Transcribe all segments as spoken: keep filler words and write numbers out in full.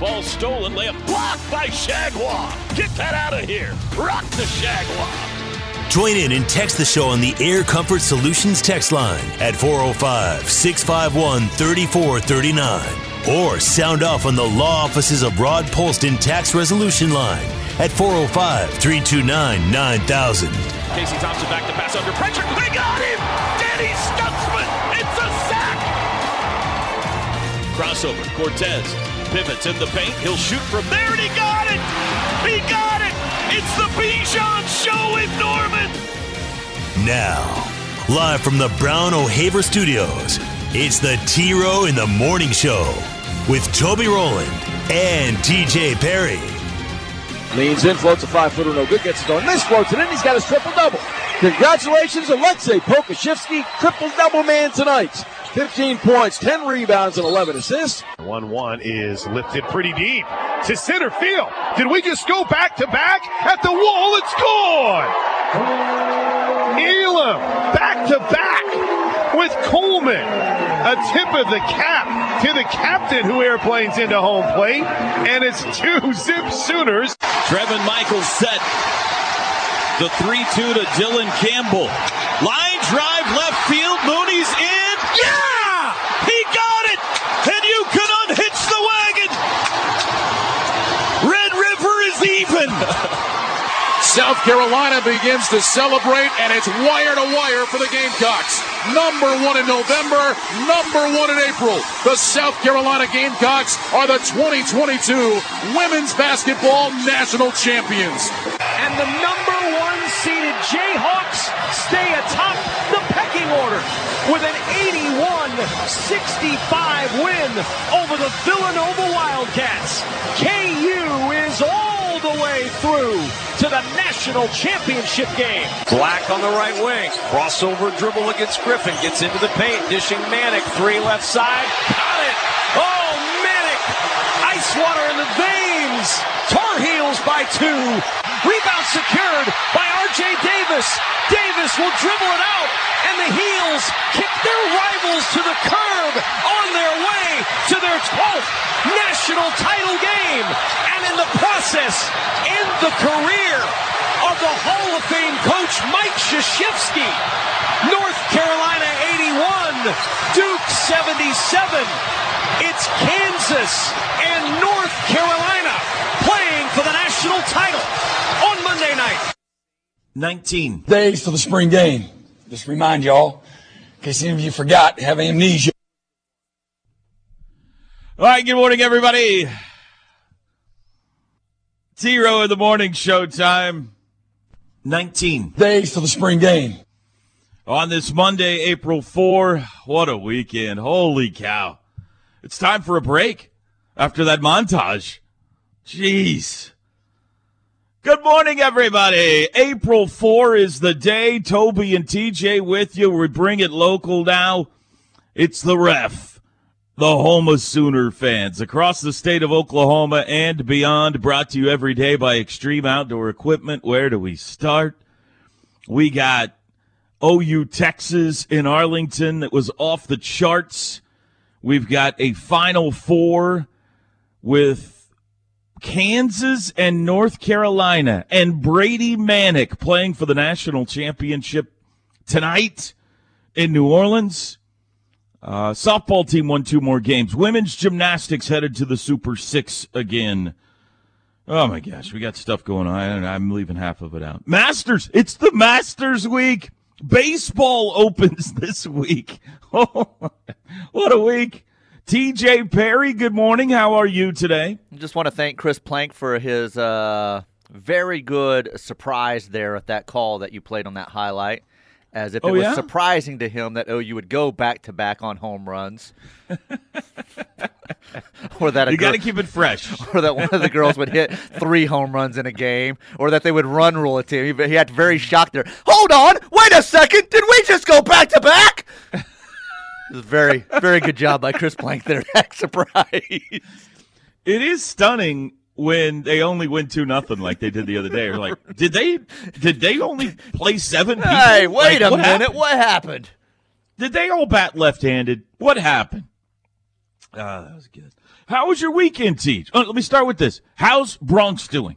Ball stolen, layup blocked by Shagwa. Get that out of here. Rock the Shagwa. Join in and text the show on the Air Comfort Solutions text line at four oh five, six five one, three four three nine. Or sound off on the Law Offices of Rod Polston Tax Resolution line at four oh five, three two nine, nine thousand. Casey Thompson back to pass under pressure. They got him! Danny Stutzman! It's a sack! Crossover, Cortez. Pivots in the paint. He'll shoot from there, and he got it! He got it! It's the Bijan Show with Norman! Now, live from the Brown O'Haver Studios, it's the T-Row in the Morning Show with Toby Rowland and T J. Perry. Leans in, floats a five-footer, no good, gets it on. This floats it in, he's got his triple-double. Congratulations, Alexei Pokashevsky, triple-double man tonight. fifteen points, ten rebounds, and eleven assists. one one is lifted pretty deep to center field. Did we just go back-to-back at the wall? It's gone! Elam back-to-back with Coleman. A tip of the cap to the captain who airplanes into home plate. And it's two-zip Sooners. Trevin Michaels set. The three two to Dylan Campbell. Line drive left field. Mooney's in. Yeah! He got it! And you can unhitch the wagon! Red River is even! South Carolina begins to celebrate, and it's wire to wire for the Gamecocks. Number one in November, number one in April. The South Carolina Gamecocks are the twenty twenty-two Women's Basketball National Champions. And the number one seeded Jayhawks stay atop the pecking order with an eighty-one sixty-five win over the Villanova Wildcats. K U is all the way through to the national championship game. Black on the right wing. Crossover dribble against Griffin. Gets into the paint. Dishing Manek. Three left side. Got it. Oh, Manek. Ice water in the veins. Tar Heels by two. Rebound secured by R J. Davis. Davis will dribble it out, and the Heels kick their rivals to the curb on their way to their twelfth national title game, and in the process, end the career of the Hall of Fame coach Mike Krzyzewski. North Carolina eighty-one, Duke seventy-seven. It's Kansas and North Carolina playing for the national title. Monday night. nineteen days for the spring game. Just remind y'all, in case any of you forgot, have amnesia. All right, good morning, everybody. T-Row in the Morning Show time. nineteen days for the spring game. On this Monday, April fourth, what a weekend. Holy cow. It's time for a break after that montage. Jeez. Good morning, everybody. April fourth is the day. Toby and T J with you. We bring it local now. It's the Ref, the home of Sooner fans across the state of Oklahoma and beyond, brought to you every day by Extreme Outdoor Equipment. Where do we start? We got O U Texas in Arlington that was off the charts. We've got a Final Four with Kansas and North Carolina, and Brady Manek playing for the national championship tonight in New Orleans. Uh, softball team won two more games. Women's gymnastics headed to the Super Six again. Oh, my gosh, we got stuff going on. I don't know, I'm leaving half of it out. Masters, it's the Masters week. Baseball opens this week. Oh, what a week. T J. Perry, good morning. How are you today? I just want to thank Chris Plank for his uh, very good surprise there at that call that you played on that highlight, as if oh, it was yeah? surprising to him that O U would go back-to-back on home runs. or that a you got to keep it fresh, or that one of the girls would hit three home runs in a game, or that they would run rule a team. He had very shocked there. Hold on, wait a second, did we just go back to back? Very, very good job by Chris Plank there. Surprise! It is stunning when they only win two nothing like they did the other day. You're like, did they? Did they only play seven people? Hey, wait like, a what minute! Happened? What happened? Did they all bat left-handed? What happened? Ah, uh, that was good. How was your weekend, Teach? Oh, let me start with this. How's Bronx doing?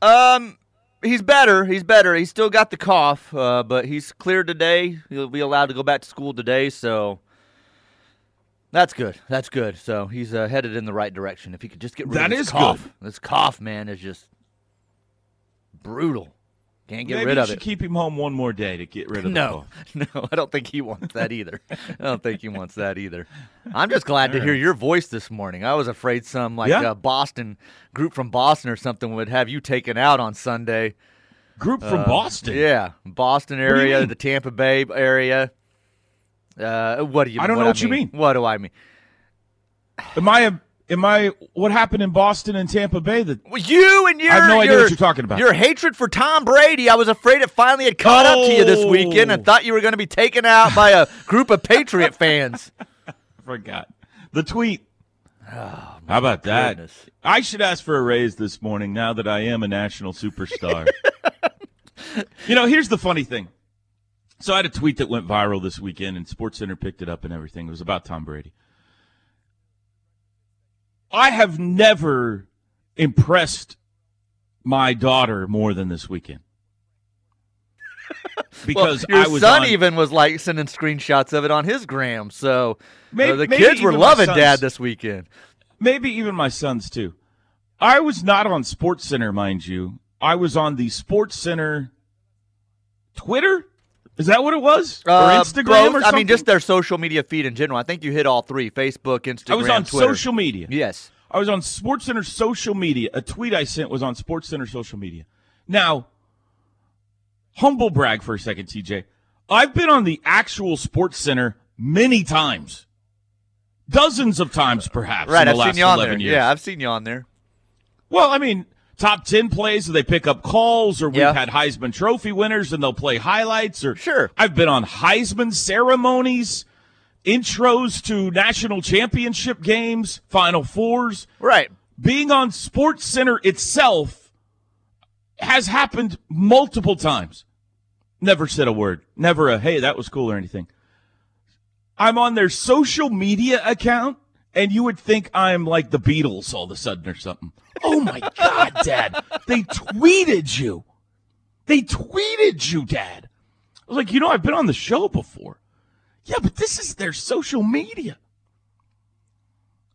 Um, he's better. He's better. He's still got the cough, uh, but he's cleared today. He'll be allowed to go back to school today, so that's good. That's good. So he's uh, headed in the right direction. If he could just get rid that of his cough. Good. This cough, man, is just brutal. Can't get Maybe rid of it. Maybe you should keep him home one more day to get rid of no, the cough. No, I don't think he wants that either. I don't think he wants that either. I'm just glad All to right. hear your voice this morning. I was afraid some like yeah. uh, Boston group from Boston or something would have you taken out on Sunday. Group uh, from Boston? Yeah, Boston area, the Tampa Bay area. Uh, what do you? I don't what know what I mean? you mean. What do I mean? Am I a... Am I? What happened in Boston and Tampa Bay? That well, you and your I have no idea your, what you're talking about. Your hatred for Tom Brady. I was afraid it finally had caught oh. up to you this weekend, and thought you were going to be taken out by a group of Patriot fans. Forgot the tweet. Oh, how about goodness. that? I should ask for a raise this morning. Now that I am a national superstar. You know, here's the funny thing. So I had a tweet that went viral this weekend, and SportsCenter picked it up and everything. It was about Tom Brady. I have never impressed my daughter more than this weekend. Because well, your I was son on, even was like sending screenshots of it on his gram. So maybe, uh, the kids were loving Dad this weekend. Maybe even my sons too. I was not on SportsCenter, mind you. I was on the SportsCenter Twitter. Is that what it was? Or uh, Instagram both, or something? I mean, just their social media feed in general. I think you hit all three, Facebook, Instagram, Twitter. I was on Twitter. social media. Yes. I was on SportsCenter social media. A tweet I sent was on SportsCenter social media. Now, humble brag for a second, T J. I've been on the actual SportsCenter many times. Dozens of times, perhaps, right, in the I've last seen you on eleven there. years. Yeah, I've seen you on there. Well, I mean... Top ten plays, so they pick up calls, or we've yeah. had Heisman Trophy winners, and they'll play highlights. Or sure, I've been on Heisman ceremonies, intros to national championship games, Final Fours. Right, being on SportsCenter itself has happened multiple times. Never said a word. Never a hey, that was cool or anything. I'm on their social media account. And you would think I'm like the Beatles all of a sudden or something. Oh, my God, Dad. They tweeted you. They tweeted you, Dad. I was like, you know, I've been on the show before. Yeah, but this is their social media.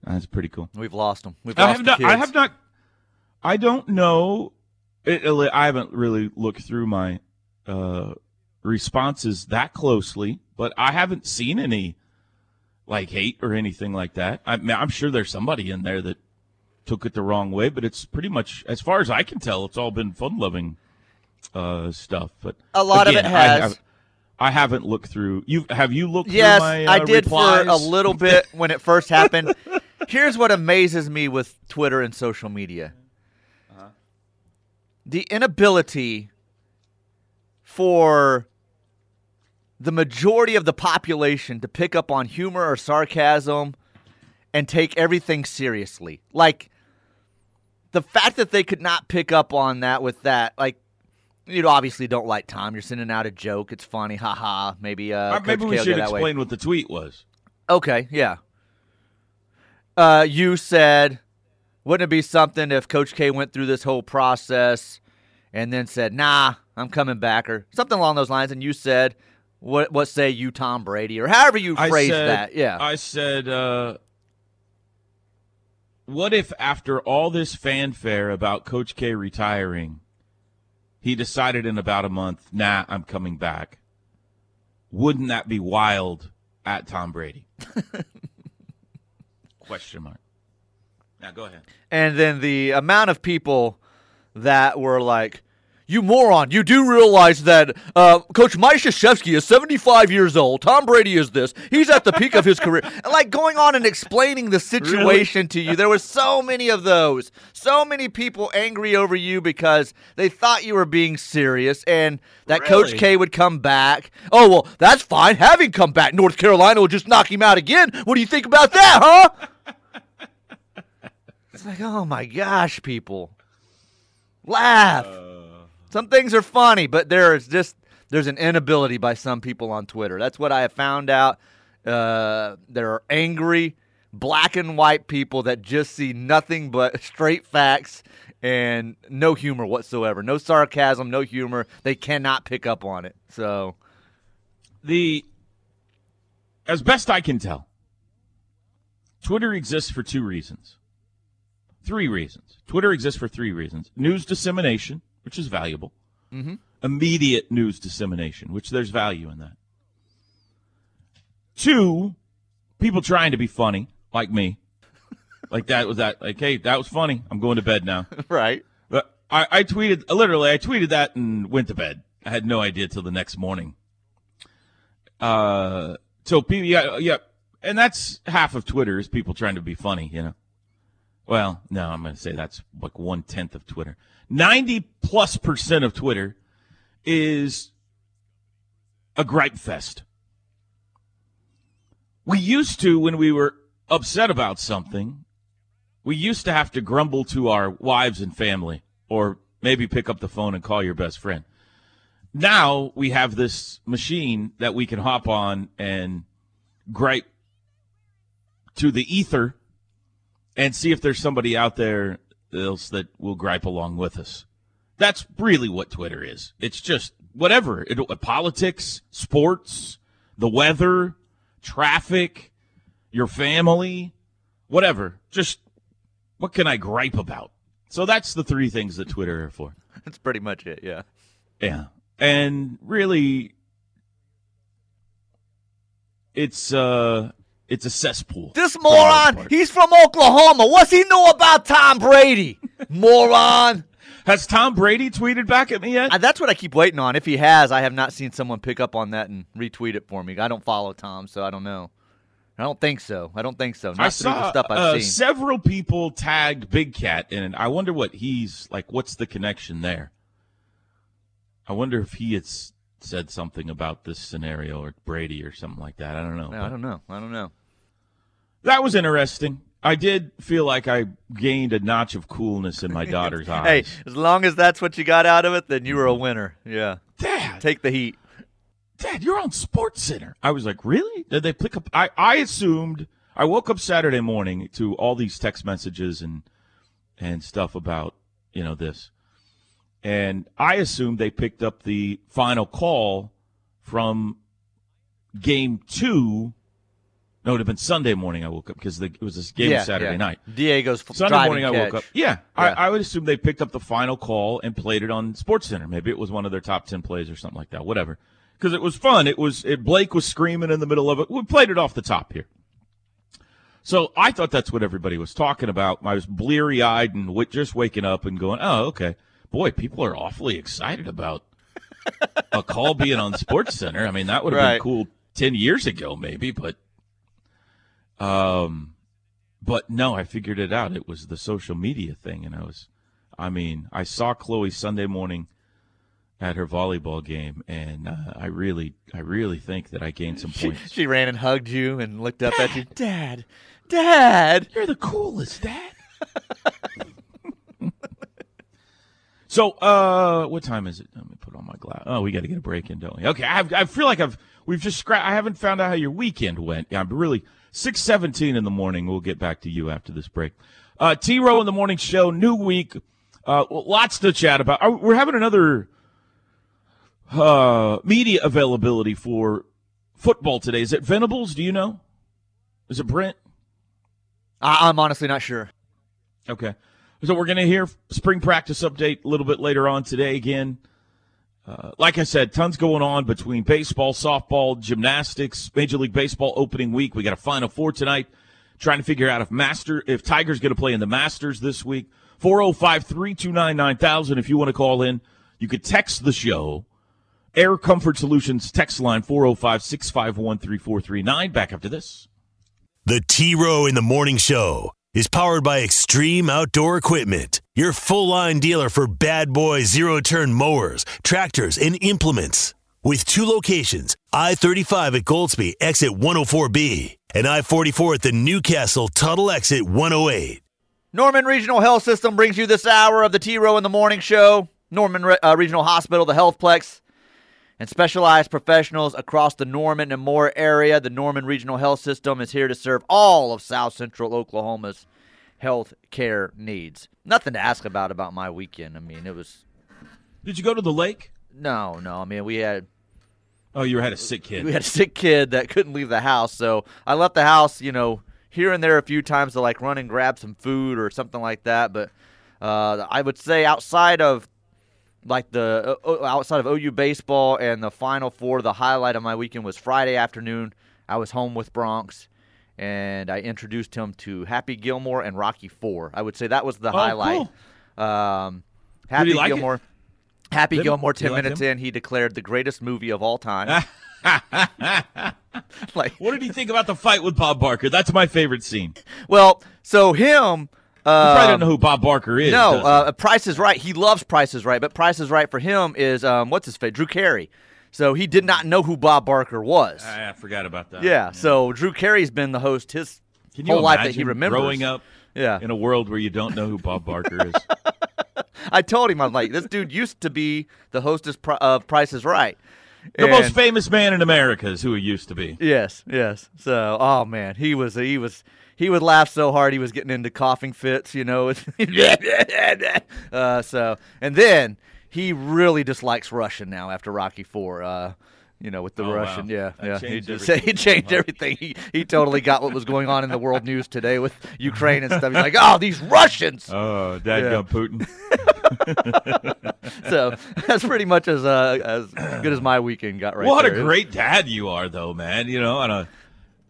That's pretty cool. We've lost them. We've lost I have the not, kids. I have not. I don't know. It, it, I haven't really looked through my uh, responses that closely, but I haven't seen any. Like hate or anything like that. I mean, I'm sure there's somebody in there that took it the wrong way, but it's pretty much, as far as I can tell, it's all been fun-loving uh, stuff. But a lot again, of it has. I, have, I haven't looked through. You have you looked? Yes, through my, uh, I did replies? For a little bit when it first happened. Here's what amazes me with Twitter and social media: uh-huh. the inability for. The majority of the population to pick up on humor or sarcasm and take everything seriously. Like, the fact that they could not pick up on that with that, like, you obviously don't like Tom. You're sending out a joke. It's funny. Ha-ha. Maybe, uh, Maybe we should explain what the tweet was. Okay, yeah. Uh, you said, wouldn't it be something if Coach K went through this whole process and then said, nah, I'm coming back, or something along those lines, and you said... What what say you, Tom Brady, or however you phrase that? Yeah, I said, uh, what if after all this fanfare about Coach K retiring, he decided in about a month, nah, I'm coming back. Wouldn't that be wild at Tom Brady? Question mark. Now go ahead. And then the amount of people that were like, you moron, you do realize that uh, Coach Mike Krzyzewski is seventy-five years old. Tom Brady is this. He's at the peak of his career. And like going on and explaining the situation really? to you. There were so many of those. So many people angry over you because they thought you were being serious and that really? Coach K would come back. Oh, well, that's fine. Have him come back. North Carolina will just knock him out again. What do you think about that, huh? It's like, oh my gosh, people. Laugh. Uh, some things are funny, but there is just there's an inability by some people on Twitter. That's what I have found out. Uh, there are angry black and white people that just see nothing but straight facts and no humor whatsoever. No sarcasm, no humor. They cannot pick up on it. So the as best I can tell, Twitter exists for two reasons. Three reasons. Twitter exists for three reasons. News dissemination, which is valuable. Mm-hmm. Immediate news dissemination, which there's value in that. Two, people trying to be funny, like me. Like that was that, like, hey, that was funny. I'm going to bed now. Right. But I, I tweeted, literally, I tweeted that and went to bed. I had no idea till the next morning. Uh, so people, yeah, yeah. And that's half of Twitter is people trying to be funny, you know. Well, no, I'm going to say that's like one-tenth of Twitter. ninety-plus percent of Twitter is a gripe fest. We used to, when we were upset about something, we used to have to grumble to our wives and family or maybe pick up the phone and call your best friend. Now we have this machine that we can hop on and gripe to the ether and see if there's somebody out there else that will gripe along with us. That's really what Twitter is. It's just whatever. It, politics, sports, the weather, traffic, your family, whatever. Just what can I gripe about? So that's the three things that Twitter are for. That's pretty much it, yeah. Yeah. And really, it's... uh. It's a cesspool. This moron, he's from Oklahoma. What's he know about Tom Brady? Moron. Has Tom Brady tweeted back at me yet? Uh, that's what I keep waiting on. If he has, I have not seen someone pick up on that and retweet it for me. I don't follow Tom, so I don't know. I don't think so. I don't think so. Not I saw the stuff I've uh, seen. Several people tagged Big Cat, and I wonder what he's like. What's the connection there? I wonder if he is... said something about this scenario or Brady or something like that. I don't know. No, I don't know. I don't know. That was interesting. I did feel like I gained a notch of coolness in my daughter's eyes. Hey, as long as that's what you got out of it, then you were a winner. Yeah. Dad. Take the heat. Dad, you're on Sports Center. I was like, really? Did they pick up? I, I assumed. I woke up Saturday morning to all these text messages and and stuff about, you know, this. And I assume they picked up the final call from game two. No, it would have been Sunday morning I woke up because it was this game yeah, Saturday yeah. night. Diego's Sunday morning catch. I woke up. Yeah, yeah. I, I would assume they picked up the final call and played it on SportsCenter. Maybe it was one of their top ten plays or something like that, whatever. Because it was fun. It was it, Blake was screaming in the middle of it. We played it off the top here. So I thought that's what everybody was talking about. I was bleary-eyed and w- just waking up and going, oh, okay. Boy, people are awfully excited about a call being on SportsCenter. I mean, that would have right. been cool ten years ago, maybe, but um, but no, I figured it out. It was the social media thing, and I was, I mean, I saw Chloe Sunday morning at her volleyball game, and uh, I really, I really think that I gained some points. She, she ran and hugged you and looked up Dad, at you, Dad, Dad, you're the coolest, Dad. So, uh, what time is it? Let me put on my glass. Oh, we got to get a break in, don't we? Okay, I, have, I feel like I've we've just scra- I haven't found out how your weekend went. I'm really six seventeen in the morning. We'll get back to you after this break. Uh, T Row in the morning show. New week. Uh, lots to chat about. We're having another uh, media availability for football today. Is it Venables? Do you know? Is it Brent? I- I'm honestly not sure. Okay. So we're going to hear spring practice update a little bit later on today again. Uh, like I said, tons going on between baseball, softball, gymnastics, Major League Baseball opening week. We got a Final Four tonight. Trying to figure out if Master, if Tiger's going to play in the Masters this week. four oh five, three two nine, nine thousand if you want to call in You could text the show. Air Comfort Solutions text line four oh five, six five one, three four three nine. Back after this. The T-Row in the Morning Show is powered by Extreme Outdoor Equipment, your full-line dealer for Bad Boy zero-turn mowers, tractors, and implements. With two locations, I thirty-five at Goldsby, exit one oh four B, and I forty-four at the Newcastle Tuttle, exit one oh eight. Norman Regional Health System brings you this hour of the T-Row in the Morning Show. Norman Re- uh, Regional Hospital, the Healthplex, and specialized professionals across the Norman and Moore area. The Norman Regional Health System is here to serve all of South Central Oklahoma's health care needs. Nothing to ask about about my weekend. I mean, it was... Did you go to the lake? No, no. I mean, we had... Oh, you had a sick kid. We had a sick kid that couldn't leave the house, so I left the house, you know, here and there a few times to, like, run and grab some food or something like that. But uh, I would say outside of, like, the uh, outside of O U baseball and the Final Four, the highlight of my weekend was Friday afternoon. I was home with Bronx, and I introduced him to Happy Gilmore and Rocky Four. I would say that was the oh, highlight. Cool. Um, Happy like Gilmore. It? Happy Didn't, Gilmore, ten like minutes him? in, he declared the greatest movie of all time. Like, what did he think about the fight with Bob Barker? That's my favorite scene. Well, so him... Um, you probably don't know who Bob Barker is. No, uh, Price is Right. He loves Price is Right, but Price is Right for him is, um, what's his face, Drew Carey. So he did not know who Bob Barker was. I, I forgot about that. Yeah, yeah, so Drew Carey's been the host his Can you whole life that he remembers. growing up yeah. in a world where you don't know who Bob Barker is? I told him, I'm like, this dude used to be the host of Price is Right. And the most famous man in America is who he used to be. Yes, yes. So, oh, man, he was, he was, he would laugh so hard he was getting into coughing fits, you know. uh, so, and then he really dislikes Russian now after Rocky Four. Uh, you know, with the oh, Russian, wow. yeah, I yeah. He, just, he changed everything. He he totally got what was going on in the world news today with Ukraine and stuff. He's like, oh, these Russians. Oh, dadgum Putin. So that's pretty much as uh, as good as my weekend got right what there. What a great dad you are, though, man. You know, on a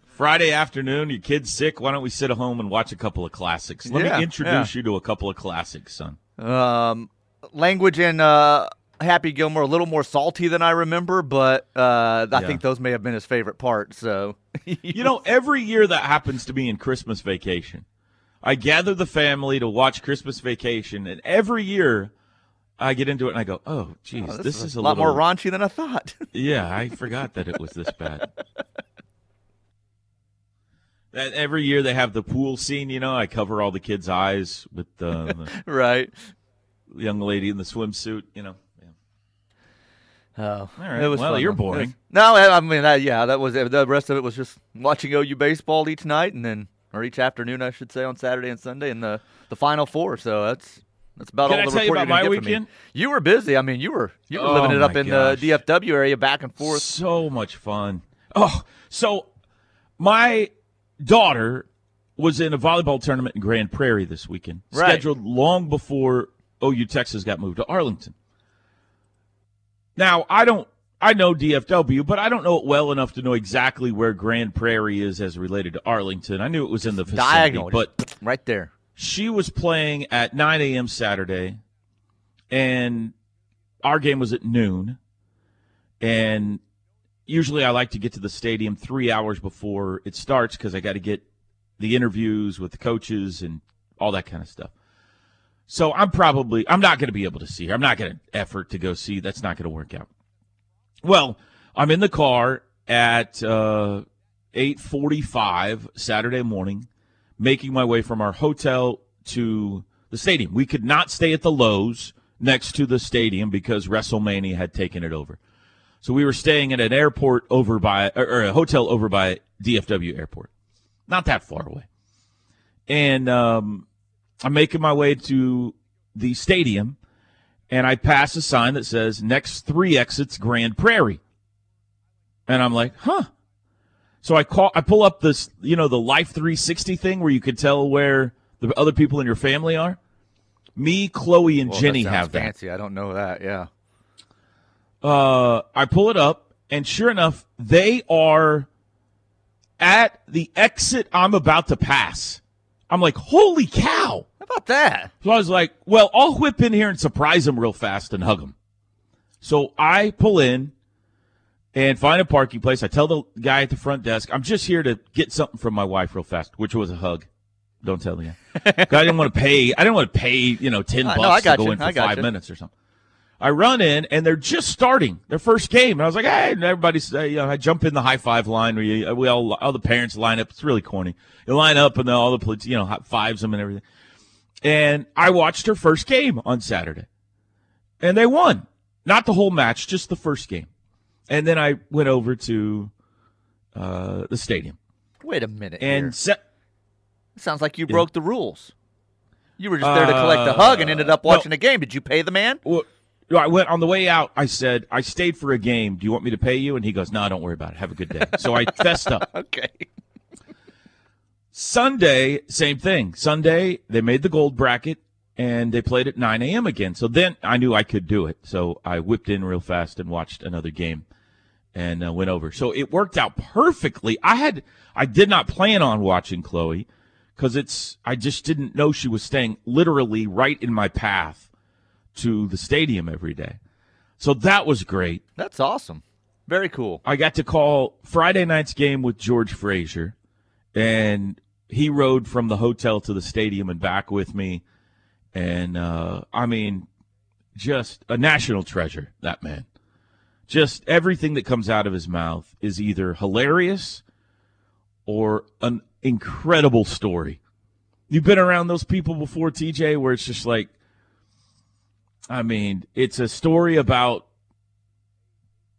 Friday afternoon, your kid's sick. Why don't we sit at home and watch a couple of classics? Let yeah, me introduce yeah. you to a couple of classics, son. Um, language and... Uh, Happy Gilmore, a little more salty than I remember, but uh, I yeah. think those may have been his favorite part. So, you know, every year that happens to me in Christmas Vacation. I gather the family to watch Christmas Vacation, and every year I get into it and I go, oh, geez, oh, this, this is, is a lot little... more raunchy than I thought. Yeah, I forgot that it was this bad. That every year they have the pool scene, you know, I cover all the kids' eyes with uh, the right. young lady in the swimsuit, you know. Oh, all right. It was well, fun. You're boring. Was, no, I mean, I, yeah, that was the rest of it was just watching O U baseball each night, and then or each afternoon, I should say, on Saturday and Sunday, and the, the Final Four. So that's that's about Can all I the tell report you about you're going to get weekend? From me. You were busy. I mean, you were you were oh, living it up in gosh. the D F W area, back and forth. So much fun. Oh, so my daughter was in a volleyball tournament in Grand Prairie this weekend, right. scheduled long before O U Texas got moved to Arlington. Now, I don't, I know D F W, but I don't know it well enough to know exactly where Grand Prairie is as related to Arlington. I knew it was in the vicinity, diagonal, but right there. She was playing at nine a.m. Saturday, and our game was at noon. And usually, I like to get to the stadium three hours before it starts because I got to get the interviews with the coaches and all that kind of stuff. So I'm probably, I'm not going to be able to see her. I'm not going to effort to go see. That's not going to work out. Well, I'm in the car at uh, eight forty-five Saturday morning, making my way from our hotel to the stadium. We could not stay at the Lowe's next to the stadium because WrestleMania had taken it over. So we were staying at an airport over by, or, or a hotel over by D F W Airport. Not that far away. And, um, I'm making my way to the stadium, and I pass a sign that says, next three exits, Grand Prairie. And I'm like, huh. So I call, I pull up this, you know, the Life three sixty thing where you could tell where the other people in your family are. Me, Chloe, and well, Jenny that have that. Fancy. I don't know that, yeah. Uh, I pull it up, and sure enough, they are at the exit I'm about to pass. I'm like, holy cow. How about that? So I was like, well, I'll whip in here and surprise them real fast and hug them. So I pull in and find a parking place. I tell the guy at the front desk, I'm just here to get something from my wife real fast, which was a hug. Don't tell the guy. I didn't want to pay. I didn't want to pay, you know, ten bucks no, to go you. in for five you. minutes or something. I run in, and they're just starting their first game. And I was like, hey, and everybody's, you know, I jump in the high five line where you, we all, all the parents line up. It's really corny. You line up, and then all the, you know, high fives them and everything. And I watched her first game on Saturday, and they won. Not the whole match, just the first game. And then I went over to uh, the stadium. Wait a minute. And se- sounds like you yeah. broke the rules. You were just there to collect a hug and ended up watching no, a game. Did you pay the man? Well, I went on the way out. I said, I stayed for a game. Do you want me to pay you? And he goes, no, don't worry about it. Have a good day. So I fessed up. Okay. Sunday, same thing. Sunday, they made the gold bracket, and they played at nine a.m. again. So then I knew I could do it. So I whipped in real fast and watched another game and uh, went over. So it worked out perfectly. I had, I did not plan on watching Chloe because it's, I just didn't know she was staying literally right in my path to the stadium every day. So that was great. That's awesome. Very cool. I got to call Friday night's game with George Frazier, and he rode from the hotel to the stadium and back with me. And, uh, I mean, just a national treasure, that man. Just everything that comes out of his mouth is either hilarious or an incredible story. You've been around those people before, T J, where it's just like, I mean, it's a story about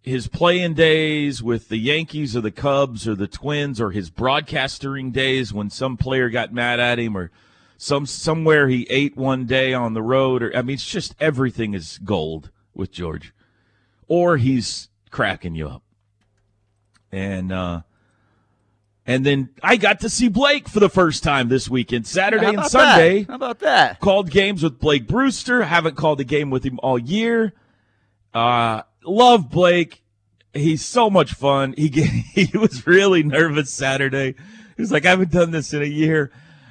his playing days with the Yankees or the Cubs or the Twins, or his broadcasting days when some player got mad at him, or some somewhere he ate one day on the road. Or I mean, it's just everything is gold with George. Or he's cracking you up. And uh, and then I got to see Blake for the first time this weekend, Saturday and Sunday. How about that? Called games with Blake Brewster. Haven't called a game with him all year. Uh, love Blake. He's so much fun. He he was really nervous Saturday. He was like, I haven't done this in a year.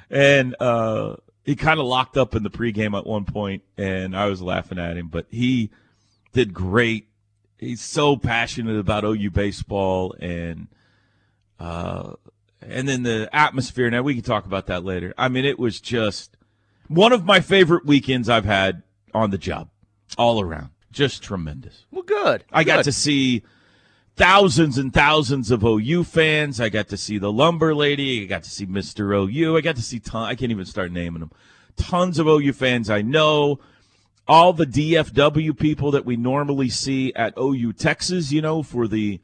And uh, he kind of locked up in the pregame at one point, and I was laughing at him. But he did great. He's so passionate about O U baseball, and uh, and then the atmosphere. Now, we can talk about that later. I mean, it was just one of my favorite weekends I've had on the job, all around. Just tremendous. Well, good. I good. got to see thousands and thousands of O U fans. I got to see the Lumber Lady. I got to see Mister O U. I got to see ton- I can't even start naming them. Tons of O U fans I know. All the D F W people that we normally see at O U Texas, you know, for the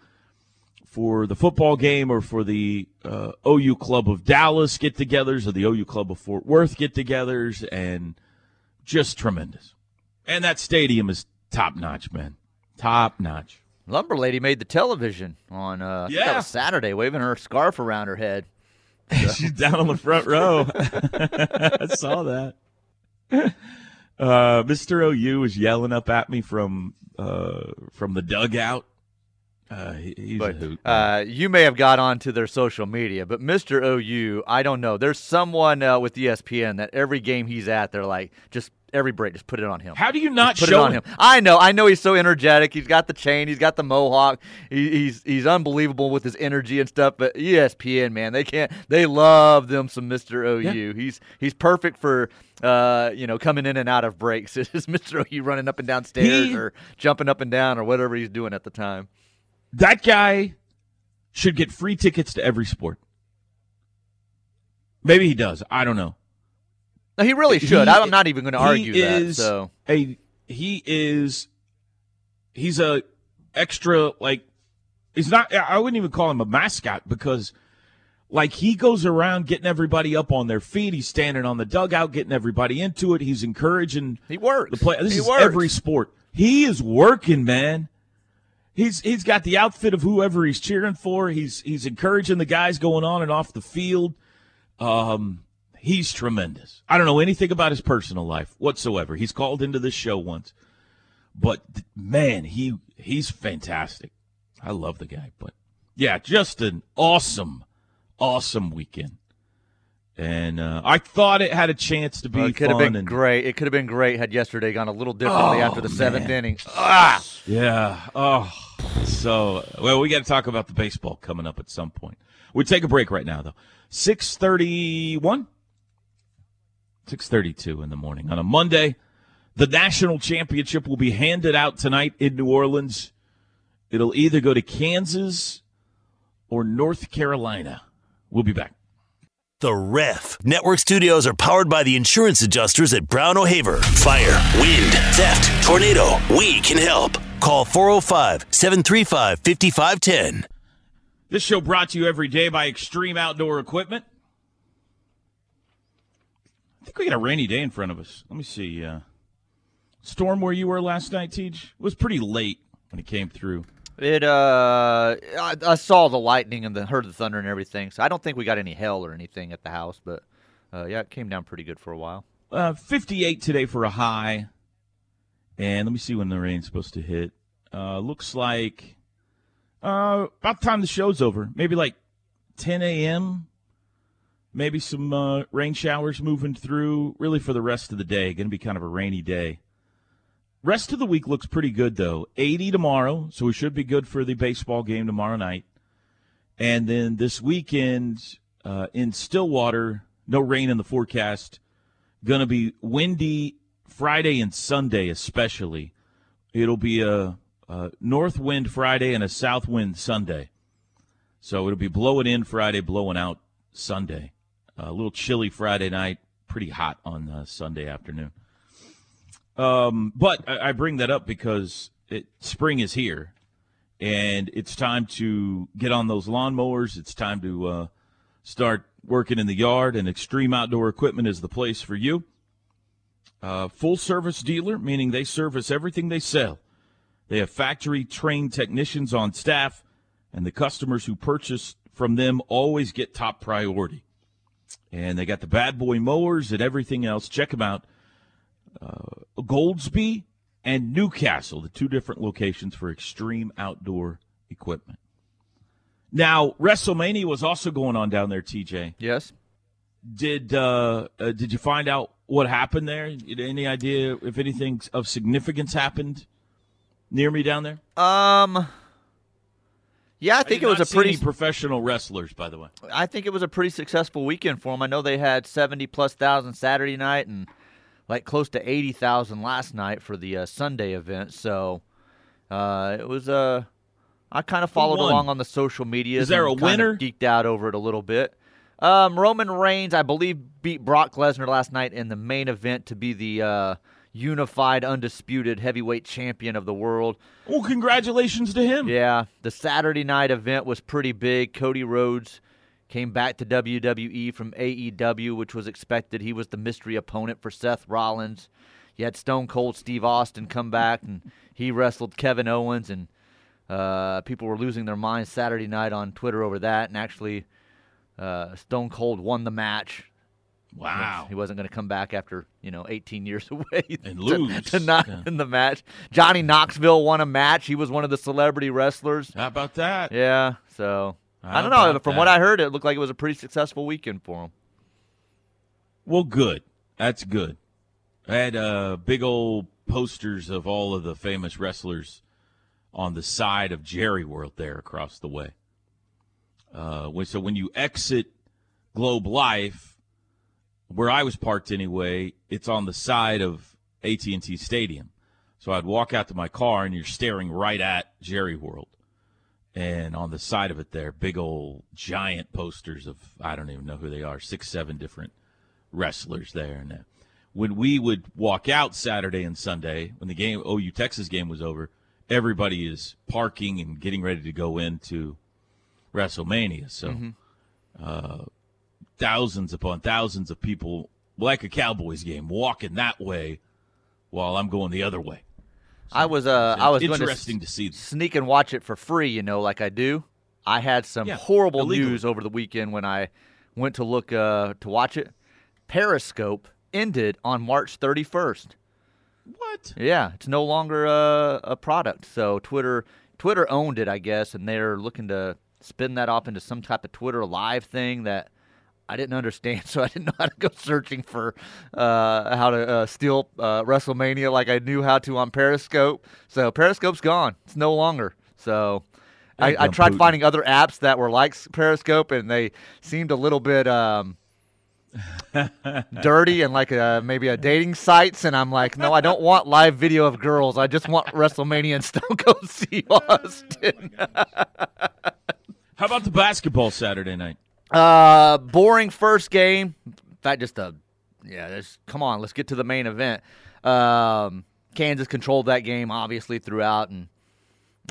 for the football game, or for the uh, O U Club of Dallas get-togethers, or the O U Club of Fort Worth get-togethers, and just tremendous. And that stadium is top-notch, man. Top-notch. Lumber Lady made the television on uh, yeah. Saturday, waving her scarf around her head. So. She's down on the front row. I saw that. Uh, Mister O U was yelling up at me from uh, from the dugout. Uh, he, he's but, a hoot. Uh, you may have got onto their social media, but Mister O U, I don't know. There's someone uh, with E S P N that every game he's at, they're like, just – every break, just put it on him. How do you not put show it on him? him? I know, I know. He's so energetic. He's got the chain. He's got the mohawk. He, he's he's unbelievable with his energy and stuff. But E S P N, man, they can't. They love them some Mister O U. Yeah. He's he's perfect for uh, you know, coming in and out of breaks. It's Mister O U running up and down stairs he, or jumping up and down or whatever he's doing at the time. That guy should get free tickets to every sport. Maybe he does. I don't know. No, he really should. He, I'm not even going to argue that. So a, he is, he's a extra, like, he's not, I wouldn't even call him a mascot, because, like, he goes around getting everybody up on their feet. He's standing on the dugout, getting everybody into it. He's encouraging. He works. The play. This he is works. Every sport. He is working, man. He's He's got the outfit of whoever he's cheering for. He's, he's encouraging the guys going on and off the field. Um, He's tremendous. I don't know anything about his personal life whatsoever. He's called into this show once. But, man, he he's fantastic. I love the guy. But, yeah, just an awesome, awesome weekend. And uh, I thought it had a chance to be oh, it could fun have been and... great. It could have been great had yesterday gone a little differently oh, after the seventh man. inning. Ah, yeah. Oh, so well, we got to talk about the baseball coming up at some point. We take a break right now, though. Six thirty-one, six thirty-two in the morning on a Monday. The national championship will be handed out tonight in New Orleans. It'll either go to Kansas or North Carolina. We'll be back. The Ref. Network studios are powered by the insurance adjusters at Brown O'Haver. Fire, wind, theft, tornado. We can help. Call four oh five, seven three five, five five one oh. This show brought to you every day by Extreme Outdoor Equipment. I think we got a rainy day in front of us. Let me see. Uh, storm where you were last night, Teej? It was pretty late when it came through. It uh, I, I saw the lightning and the heard the thunder and everything. So I don't think we got any hail or anything at the house, but uh, yeah, it came down pretty good for a while. Uh, fifty-eight today for a high, and let me see when the rain's supposed to hit. Uh, looks like uh about the time the show's over, maybe like ten a.m. Maybe some uh, rain showers moving through. Really for the rest of the day, going to be kind of a rainy day. Rest of the week looks pretty good, though. eighty tomorrow, so we should be good for the baseball game tomorrow night. And then this weekend uh, in Stillwater, no rain in the forecast. Going to be windy Friday and Sunday especially. It'll be a, a north wind Friday and a south wind Sunday. So it'll be blowing in Friday, blowing out Sunday. Uh, a little chilly Friday night, pretty hot on uh, Sunday afternoon. Um, but I bring that up because it, spring is here, and it's time to get on those lawnmowers. It's time to uh, start working in the yard, and Extreme Outdoor Equipment is the place for you. Uh, full-service dealer, meaning they service everything they sell. They have factory-trained technicians on staff, and the customers who purchase from them always get top priority. And they got the Bad Boy mowers and everything else. Check them out. Uh, Goldsby and Newcastle, the two different locations for Extreme Outdoor Equipment. Now, WrestleMania was also going on down there, T J. Yes. Did uh, uh, did you find out what happened there? Any idea if anything of significance happened near me down there? Um. Yeah, I think I it was a pretty professional wrestlers, by the way. I think it was a pretty successful weekend for them. I know they had seventy plus thousand Saturday night and like close to eighty thousand last night for the uh, Sunday event. So uh, it was uh, I kind of followed along on the social media. Is there a winner? Geeked out over it a little bit. Um, Roman Reigns, I believe, beat Brock Lesnar last night in the main event to be the uh, unified, undisputed heavyweight champion of the world. Well, congratulations to him. Yeah, the Saturday night event was pretty big. Cody Rhodes came back to W W E from A E W, which was expected. He was the mystery opponent for Seth Rollins. You had Stone Cold Steve Austin come back, and he wrestled Kevin Owens, and uh, people were losing their minds Saturday night on Twitter over that, and actually uh, Stone Cold won the match. Wow. He wasn't going to come back after, you know, eighteen years away and to, lose. To not yeah. in the match. Johnny Knoxville won a match. He was one of the celebrity wrestlers. How about that? Yeah, so... I don't know. From that. what I heard, it looked like it was a pretty successful weekend for him. Well, good. That's good. I had uh, big old posters of all of the famous wrestlers on the side of Jerry World there across the way. Uh, so when you exit Globe Life, where I was parked anyway, it's on the side of A T and T Stadium. So I'd walk out to my car, and you're staring right at Jerry World. And on the side of it there, big old giant posters of, I don't even know who they are, six, seven different wrestlers there. And when we would walk out Saturday and Sunday, when the game O U Texas game was over, everybody is parking and getting ready to go into WrestleMania. So mm-hmm. uh, thousands upon thousands of people, like a Cowboys game, walking that way while I'm going the other way. So I was uh, I was interesting going to, to see sneak and watch it for free, you know, like I do. I had some yeah, horrible illegal. news over the weekend when I went to look uh, to watch it. Periscope ended on March thirty-first. What? Yeah, it's no longer uh, a product. So Twitter Twitter owned it, I guess, and they're looking to spin that off into some type of Twitter Live thing that I didn't understand, so I didn't know how to go searching for uh, how to uh, steal uh, WrestleMania like I knew how to on Periscope. So Periscope's gone. It's no longer. So I, I tried Putin. finding other apps that were like Periscope, and they seemed a little bit um, dirty and like a, maybe a dating sites. And I'm like, no, I don't want live video of girls. I just want WrestleMania and Stone Cold Steve Austin. Oh How about the basketball Saturday night? Uh, boring first game. In fact, just a yeah. Just, come on, let's get to the main event. Um, Kansas controlled that game obviously throughout and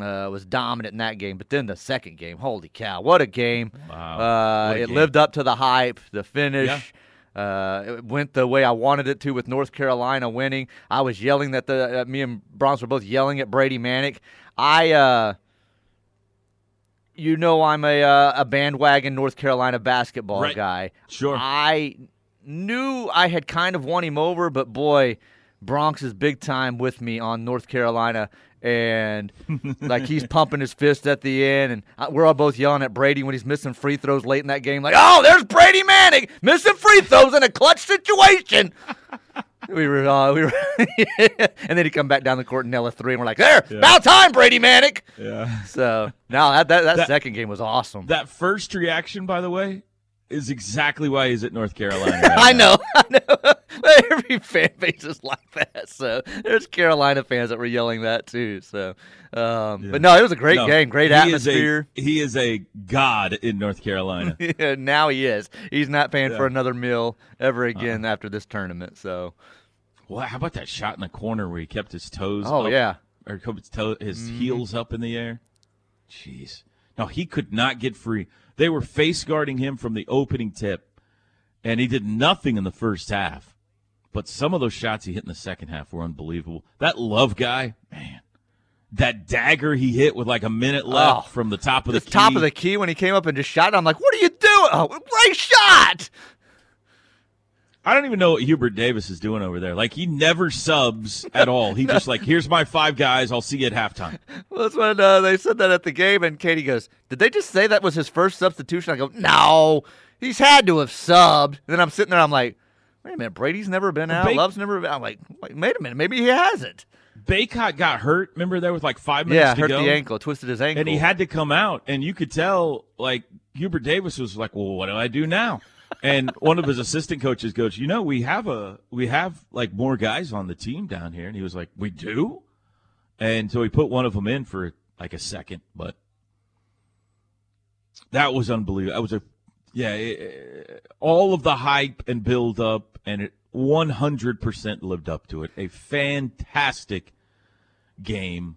uh, was dominant in that game. But then the second game, holy cow, what a game! Wow, uh, what a it game. lived up to the hype. The finish. Yeah. Uh, it went the way I wanted it to with North Carolina winning. I was yelling that the uh, me and Bronx were both yelling at Brady Manek. I. Uh, You know I'm a uh, a bandwagon North Carolina basketball right. guy. Sure. I knew I had kind of won him over, but boy, Bronx is big time with me on North Carolina. And, like, he's pumping his fist at the end. And I, we're all both yelling at Brady when he's missing free throws late in that game. Like, oh, there's Brady Manek missing free throws in a clutch situation. We were, uh, we were, and then he come back down the court and nail a three, and we're like, there, yeah. about time, Brady Manek. Yeah. So, no, that, that, that, that second game was awesome. That first reaction, by the way, is exactly why he's at North Carolina. Right I know, I know. Every fan base is like that. So there's Carolina fans that were yelling that too. So, um, yeah. but no, it was a great no, game, great he atmosphere. Is a, he is a god in North Carolina. yeah, now he is. He's not paying yeah. for another meal ever again uh-huh. after this tournament. So. Well, how about that shot in the corner where he kept his toes oh, up? Oh, yeah. Or kept his, toe, his mm. heels up in the air? Jeez. No, he could not get free. They were face guarding him from the opening tip, and he did nothing in the first half. But some of those shots he hit in the second half were unbelievable. That Love guy, man. That dagger he hit with like a minute left oh, from the top of the, the key. The top of the key when he came up and just shot it. I'm like, what are you doing? Oh, great shot! I don't even know what Hubert Davis is doing over there. Like, he never subs at all. He no. just like, here's my five guys. I'll see you at halftime. Well, that's when uh, they said that at the game, and Katie goes, did they just say that was his first substitution? I go, no, he's had to have subbed. And then I'm sitting there, I'm like, wait a minute, Brady's never been out. Bay- Love's never been out. I'm like, wait, wait a minute, maybe he hasn't. Baycott got hurt, remember, there with like five minutes yeah, to go? Yeah, hurt the ankle, twisted his ankle. And he had to come out, and you could tell, like, Hubert Davis was like, well, what do I do now? And one of his assistant coaches goes, you know, we have a we have like more guys on the team down here, and he was like, we do, and so he put one of them in for like a second, but that was unbelievable. That was a yeah, it, all of the hype and build up, and it one hundred percent lived up to it. A fantastic game.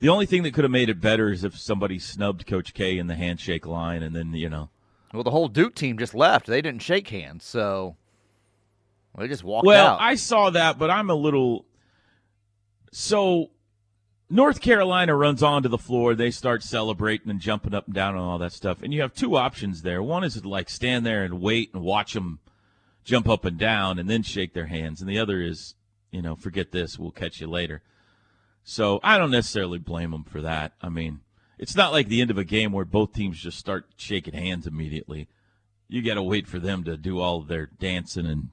The only thing that could have made it better is if somebody snubbed Coach K in the handshake line, and then you know. Well, the whole Duke team just left. They didn't shake hands, so they just walked well, out. Well, I saw that, but I'm a little – so North Carolina runs onto the floor. They start celebrating and jumping up and down and all that stuff, and you have two options there. One is to, like, stand there and wait and watch them jump up and down and then shake their hands, and the other is, you know, forget this, we'll catch you later. So I don't necessarily blame them for that. I mean – it's not like the end of a game where both teams just start shaking hands immediately. You got to wait for them to do all of their dancing and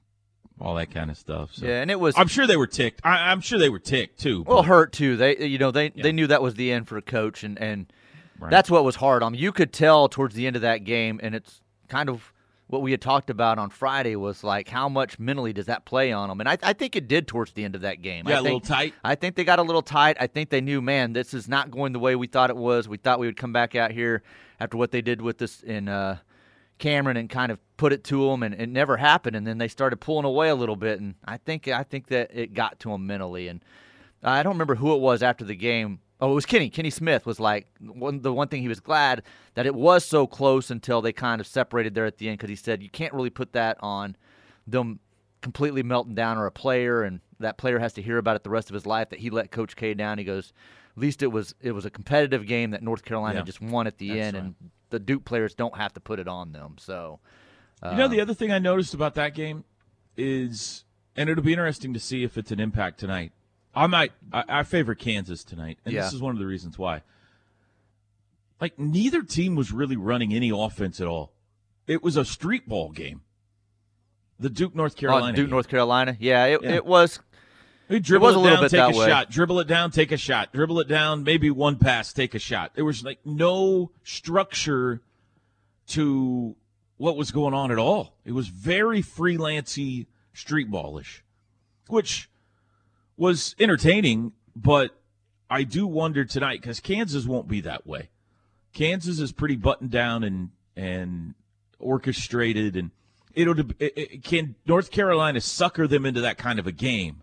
all that kind of stuff. So. Yeah, and it was. I'm sure they were ticked. I, I'm sure they were ticked too. Well, but, hurt too. They, you know, they yeah. they knew that was the end for a coach, and and right. that's what was hard. I mean, you could tell towards the end of that game, and it's kind of what we had talked about on Friday was like how much mentally does that play on them, and I, I think it did towards the end of that game. Yeah, I think, a little tight. I think they got a little tight. I think they knew, man, this is not going the way we thought it was. We thought we would come back out here after what they did with this in uh, Cameron and kind of put it to them, and it never happened. And then they started pulling away a little bit, and I think I think that it got to them mentally. And I don't remember who it was after the game. Oh, it was Kenny. Kenny Smith was like one, the one thing he was glad that it was so close until they kind of separated there at the end because he said you can't really put that on them completely melting down or a player, and that player has to hear about it the rest of his life that he let Coach K down. He goes, at least it was it was a competitive game that North Carolina yeah, just won at the end, right. and the Duke players don't have to put it on them. So, uh, you know, the other thing I noticed about that game is, and it'll be interesting to see if it's an impact tonight, I might. I, I favor Kansas tonight, and yeah. this is one of the reasons why. Like, neither team was really running any offense at all. It was a street ball game. The Duke, North Carolina. Oh, Duke, game. North Carolina. Yeah, it, yeah. it was. It dribble it was a little down, bit take that a way. Shot. Dribble it down, take a shot. Dribble it down, maybe one pass, take a shot. There was like no structure to what was going on at all. It was very freelancey, street ballish, which was entertaining. But I do wonder tonight because Kansas won't be that way. Kansas is pretty buttoned down and and orchestrated, and it'll it, it, can North Carolina sucker them into that kind of a game?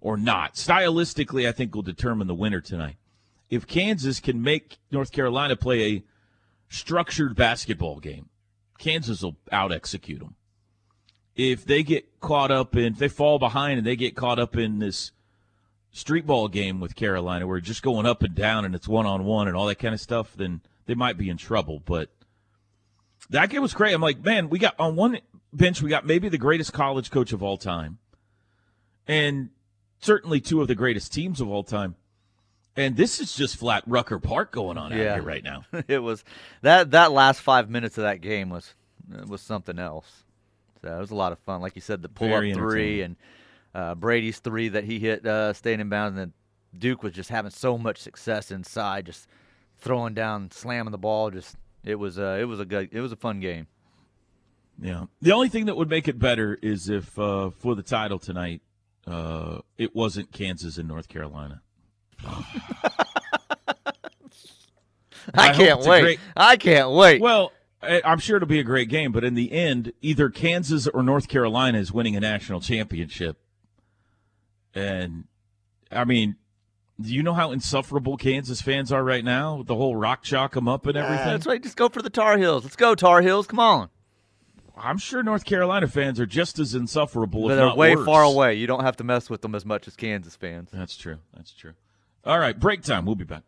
Or not. Stylistically, I think will determine the winner tonight. If Kansas can make North Carolina play a structured basketball game, Kansas will out-execute them. If they get caught up in, if they fall behind and they get caught up in this street ball game with Carolina where just going up and down and it's one-on-one and all that kind of stuff, then they might be in trouble. But that game was great. I'm like, man, we got on one bench, we got maybe the greatest college coach of all time. And certainly two of the greatest teams of all time. And this is just flat Rucker Park going on out yeah. here right now. It was that that last five minutes of that game was was something else. So it was a lot of fun. Like you said, the pull Very up three and uh, Brady's three that he hit uh, staying in bounds. And then Duke was just having so much success inside, just throwing down, slamming the ball. Just it was uh, it was a good, it was a fun game. Yeah. The only thing that would make it better is if uh, for the title tonight. Uh, it wasn't Kansas and North Carolina. I, I can't wait. Great... I can't wait. Well, I'm sure it'll be a great game, but in the end, either Kansas or North Carolina is winning a national championship. And, I mean, do you know how insufferable Kansas fans are right now with the whole rock chalk them up and everything? Uh, that's right. Just go for the Tar Heels. Let's go, Tar Heels. Come on. I'm sure North Carolina fans are just as insufferable, but if not way worse. Far away. You don't have to mess with them as much as Kansas fans. That's true. That's true. All right, break time. We'll be back.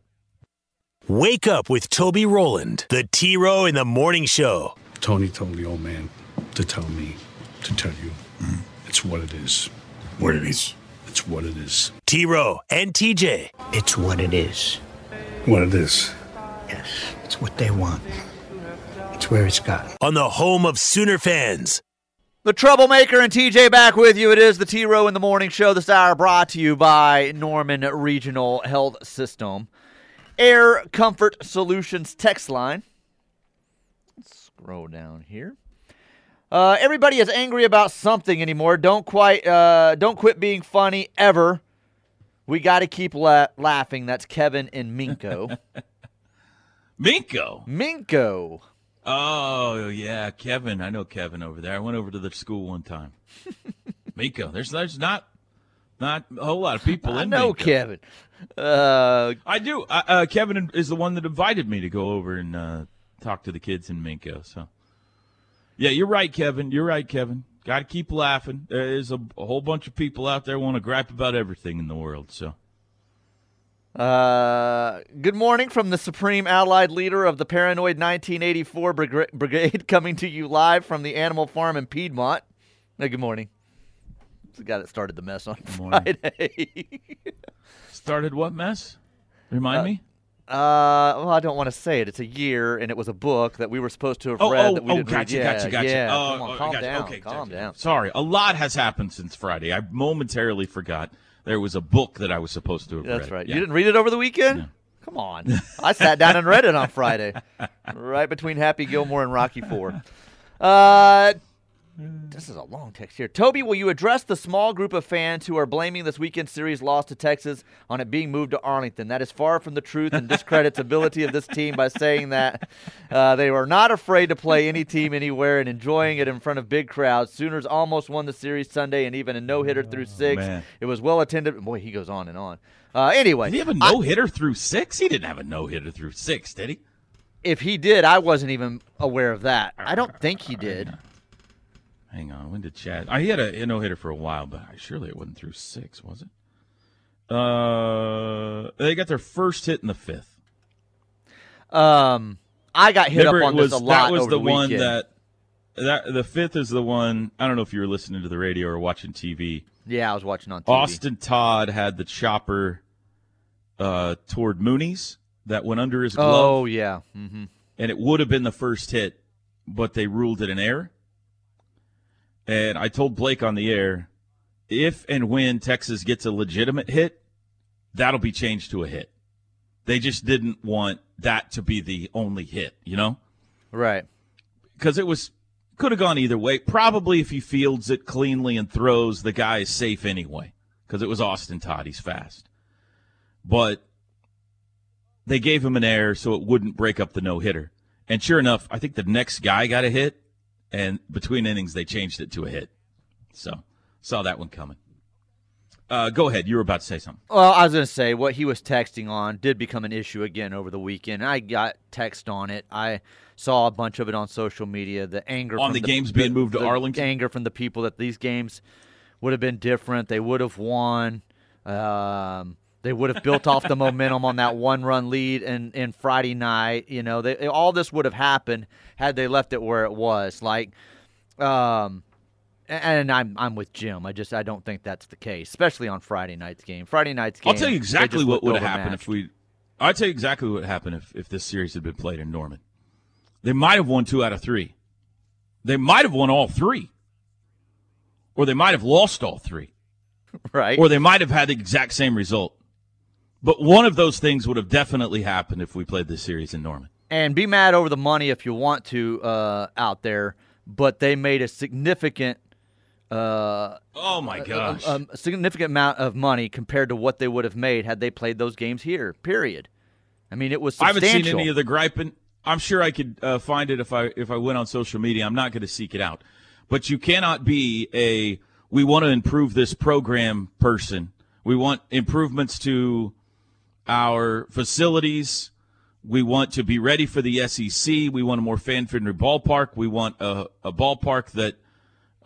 Wake up with Toby Rowland, the T-Row in the Morning Show. Tony told the old man to tell me to tell you. Mm. It's what it is. What it is. It's what it is. T-Row and T J. It's what it is. What it is. Yes, it's what they want. It's where it's got. On the home of Sooner fans. The Troublemaker and T J back with you. It is the T-Row in the Morning Show. This hour brought to you by Norman Regional Health System. Air Comfort Solutions text line. Let's scroll down here. Uh, everybody is angry about something anymore. Don't quite. Uh, don't quit being funny ever. We got to keep la- laughing. That's Kevin and Minko. Minko? Minko. Oh, yeah, Kevin. I know Kevin over there. I went over to the school one time. Minko. There's there's not not a whole lot of people I in Minko. I know Kevin. Uh, I do. Uh, uh, Kevin is the one that invited me to go over and uh, talk to the kids in Minko. So, yeah, you're right, Kevin. You're right, Kevin. Got to keep laughing. There's a, a whole bunch of people out there who want to gripe about everything in the world, so. Uh, good morning from the Supreme Allied Leader of the Paranoid nineteen eighty-four Brig- Brigade coming to you live from the Animal Farm in Piedmont. Hey, good morning. It's the guy that started the mess on Friday. Started what mess? Remind uh, me? Uh, well, I don't want to say it. It's a year, and it was a book that we were supposed to have oh, read. Oh, that we oh, didn't gotcha, read. Yeah, gotcha, gotcha, yeah. Oh, on, oh, calm gotcha. Down, okay, calm gotcha. Down. Sorry, a lot has happened since Friday. I momentarily forgot. There was a book that I was supposed to have That's read. That's right. Yeah. You didn't read it over the weekend? No. Come on. I sat down and read it on Friday, right between Happy Gilmore and Rocky Four. Uh, this is a long text here. Toby, will you address the small group of fans who are blaming this weekend series loss to Texas on it being moved to Arlington? That is far from the truth and discredits ability of this team by saying that uh, they were not afraid to play any team anywhere and enjoying it in front of big crowds. Sooners almost won the series Sunday and even a no-hitter oh, through six. Man. It was well-attended. Boy, he goes on and on. Uh, anyway. Did he have a no-hitter I, through six? He didn't have a no-hitter through six, did he? If he did, I wasn't even aware of that. I don't think he did. Hang on, when did Chad? I he had a no hitter for a while, but surely it wasn't through six, was it? Uh, they got their first hit in the fifth. Um, I got hit Remember, up on was, this a lot. That was over the, the one that that the fifth is the one. I don't know if you were listening to the radio or watching T V. Yeah, I was watching on T V. Austin Todd had the chopper uh, toward Mooney's that went under his glove. Oh yeah, mm-hmm. And it would have been the first hit. but they ruled it an error. And I told Blake on the air, if and when Texas gets a legitimate hit, that'll be changed to a hit. They just didn't want that to be the only hit, you know? Right. Because it was could have gone either way. Probably if he fields it cleanly and throws, the guy is safe anyway. Because it was Austin Todd. He's fast. But they gave him an error so it wouldn't break up the no-hitter. And sure enough, I think the next guy got a hit, and between innings they changed it to a hit. So, saw that one coming. Uh, go ahead. You were about to say something. Well, I was going to say what he was texting on did become an issue again over the weekend. I got text on it. I saw a bunch of it on social media. The anger on from the, the games the, being moved to Arlington. Anger from the people that these games would have been different. They would have won. Um, they would have built off the momentum on that one-run lead and in Friday night. You know, they, all this would have happened had they left it where it was. Like, um. And I'm I'm with Jim. I just I don't think that's the case, especially on Friday night's game. Friday night's game. I'll tell you exactly what would have happened if we. I'll tell you exactly what happened if, if this series had been played in Norman. They might have won two out of three. They might have won all three. Or they might have lost all three. Right. Or they might have had the exact same result. But one of those things would have definitely happened if we played this series in Norman. And be mad over the money if you want to uh, out there. But they made a significant. Uh, oh, my gosh. A, a, a significant amount of money compared to what they would have made had they played those games here, period. I mean, it was substantial. I haven't seen any of the griping. I'm sure I could uh, find it if I if I went on social media. I'm not going to seek it out. But you cannot be a we want to improve this program person. We want improvements to our facilities. We want to be ready for the S E C. We want a more fan-friendly ballpark. We want a, a ballpark that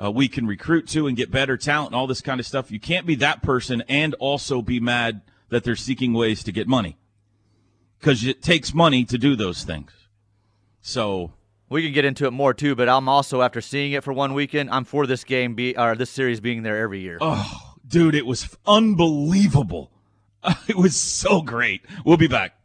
Uh, we can recruit to and get better talent and all this kind of stuff. You can't be that person and also be mad that they're seeking ways to get money, because it takes money to do those things. So we can get into it more too, but I'm also, after seeing it for one weekend, I'm for this game be or this series being there every year. Oh, dude, it was unbelievable. It was so great. We'll be back.